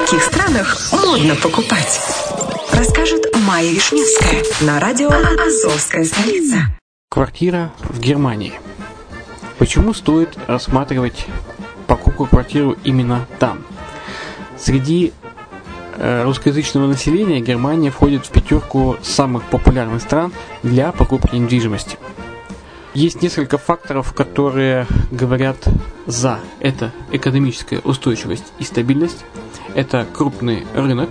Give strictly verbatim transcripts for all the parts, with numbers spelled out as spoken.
каких странах модно покупать, расскажет Майя Вишневская на радио «Азовская столица». Квартира в Германии. Почему стоит рассматривать покупку квартиры именно там? Среди русскоязычного населения Германия входит в пятерку самых популярных стран для покупки недвижимости. Есть несколько факторов, которые говорят за. Это экономическая устойчивость и стабильность, это крупный рынок,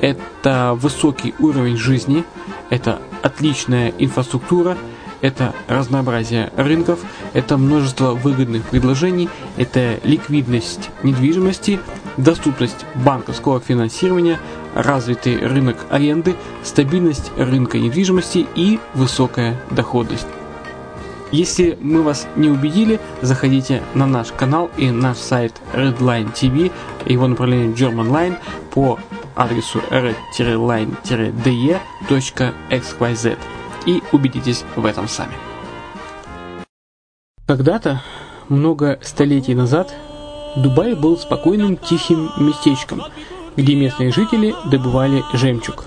это высокий уровень жизни, это отличная инфраструктура, это разнообразие рынков, это множество выгодных предложений, это ликвидность недвижимости, доступность банковского финансирования, развитый рынок аренды, стабильность рынка недвижимости и высокая доходность. Если мы вас не убедили, заходите на наш канал и наш сайт Redline ти ви, его направление Germanline по адресу эр дефис лайн дефис де точка экс уай зет и убедитесь в этом сами. Когда-то, много столетий назад, Дубай был спокойным тихим местечком, где местные жители добывали жемчуг.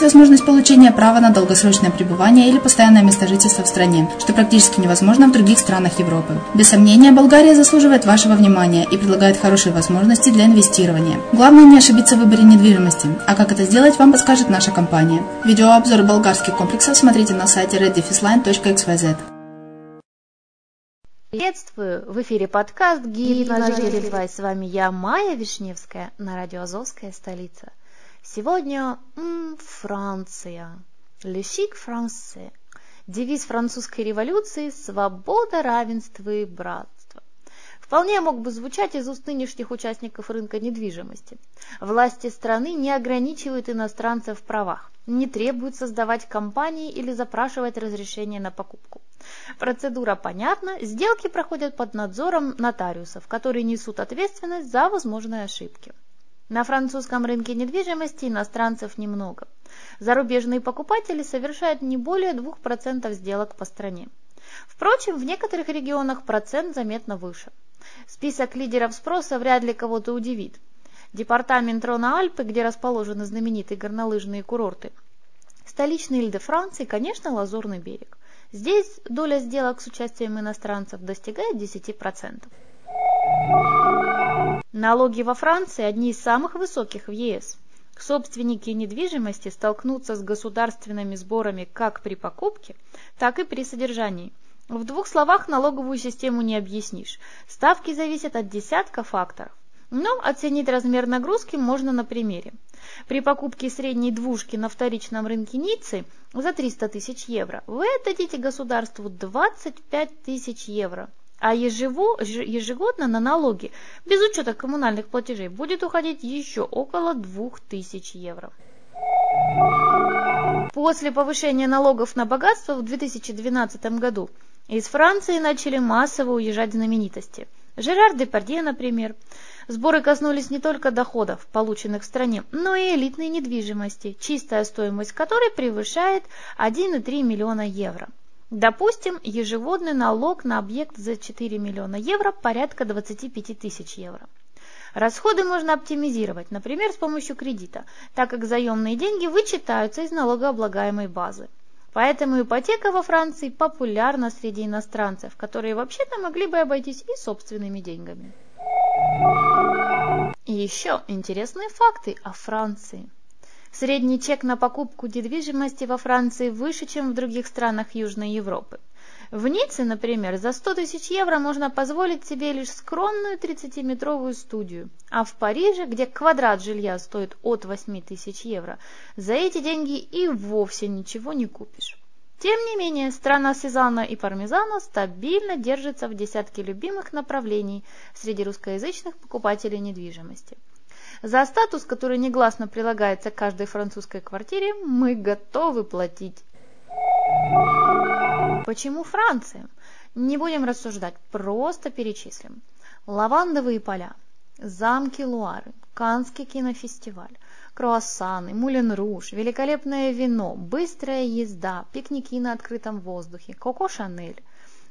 возможность получения права на долгосрочное пребывание или постоянное место жительства в стране, что практически невозможно в других странах Европы. Без сомнения, Болгария заслуживает вашего внимания и предлагает хорошие возможности для инвестирования. Главное не ошибиться в выборе недвижимости, а как это сделать, вам подскажет наша компания. Видеообзор болгарских комплексов смотрите на сайте red dash line dash xyz. Приветствую! В эфире подкаст «Гид на жительство», и с вами я, Майя Вишневская, на радио «Азовская столица». Сегодня м, Франция. Le chic français. Девиз французской революции «Свобода, равенство и братство». Вполне мог бы звучать из уст нынешних участников рынка недвижимости. Власти страны не ограничивают иностранцев в правах, не требуют создавать компании или запрашивать разрешение на покупку. Процедура понятна, сделки проходят под надзором нотариусов, которые несут ответственность за возможные ошибки. На французском рынке недвижимости иностранцев немного. Зарубежные покупатели совершают не более двух процентов сделок по стране. Впрочем, в некоторых регионах процент заметно выше. Список лидеров спроса вряд ли кого-то удивит. Департамент Рона-Альпы, где расположены знаменитые горнолыжные курорты, столичный Иль-де-Франс и, конечно, Лазурный берег. Здесь доля сделок с участием иностранцев достигает десяти процентов. Налоги во Франции одни из самых высоких в Е С. Собственники недвижимости столкнутся с государственными сборами как при покупке, так и при содержании. В двух словах налоговую систему не объяснишь. Ставки зависят от десятка факторов. Но оценить размер нагрузки можно на примере. При покупке средней двушки на вторичном рынке Ниццы за триста тысяч евро вы отдадите государству двадцать пять тысяч евро. А ежегодно на налоги, без учета коммунальных платежей, будет уходить еще около двух тысяч евро. После повышения налогов на богатство в две тысячи двенадцатом году из Франции начали массово уезжать знаменитости. Жерар Депардье, например. Сборы коснулись не только доходов, полученных в стране, но и элитной недвижимости, чистая стоимость которой превышает один и три десятых миллиона евро. Допустим, ежегодный налог на объект за четыре миллиона евро порядка двадцати пяти тысяч евро. Расходы можно оптимизировать, например, с помощью кредита, так как заемные деньги вычитаются из налогооблагаемой базы. Поэтому ипотека во Франции популярна среди иностранцев, которые вообще-то могли бы обойтись и собственными деньгами. И еще интересные факты о Франции. Средний чек на покупку недвижимости во Франции выше, чем в других странах Южной Европы. В Ницце, например, за сто тысяч евро можно позволить себе лишь скромную тридцатиметровую студию, а в Париже, где квадрат жилья стоит от восьми тысяч евро, за эти деньги и вовсе ничего не купишь. Тем не менее, страна Сезанна и Пармезана стабильно держится в десятке любимых направлений среди русскоязычных покупателей недвижимости. За статус, который негласно прилагается к каждой французской квартире, мы готовы платить. Почему Франция? Не будем рассуждать, просто перечислим. Лавандовые поля, замки Луары, Каннский кинофестиваль, круассаны, мулен-руж, великолепное вино, быстрая езда, пикники на открытом воздухе, Коко Шанель,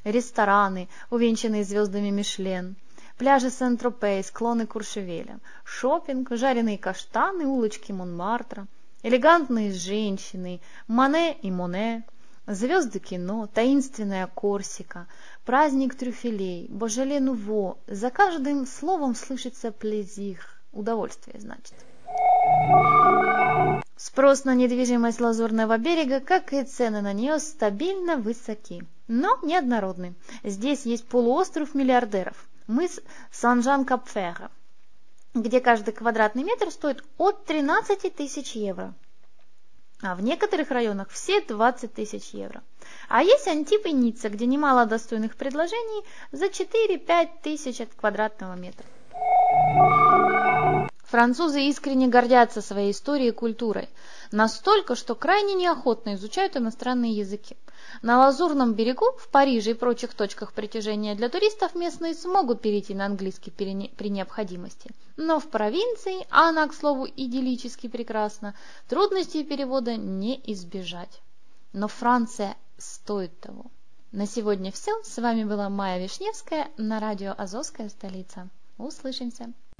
рестораны, увенчанные звездами Мишлен, пляжи Сен-Тропе и склоны Куршевеля, шопинг, жареные каштаны, улочки Монмартра, элегантные женщины, Мане и Моне, звезды кино, таинственная Корсика, праздник трюфелей, божеле-нуво. За каждым словом слышится плезир, удовольствие, значит. Спрос на недвижимость Лазурного берега, как и цены на нее, стабильно высоки, но неоднородны. Здесь есть полуостров миллиардеров. Мыс Сан-Жан-Капфера, где каждый квадратный метр стоит от тринадцати тысяч евро, а в некоторых районах все двадцать тысяч евро. А есть Антиб и Ницца, где немало достойных предложений за четыре-пять тысяч от квадратного метра. Французы искренне гордятся своей историей и культурой, настолько, что крайне неохотно изучают иностранные языки. На Лазурном берегу, в Париже и прочих точках притяжения для туристов местные смогут перейти на английский при необходимости. Но в провинции, а она, к слову, идиллически прекрасна, трудностей перевода не избежать. Но Франция стоит того. На сегодня все. С вами была Майя Вишневская на радио Азовская столица. Услышимся!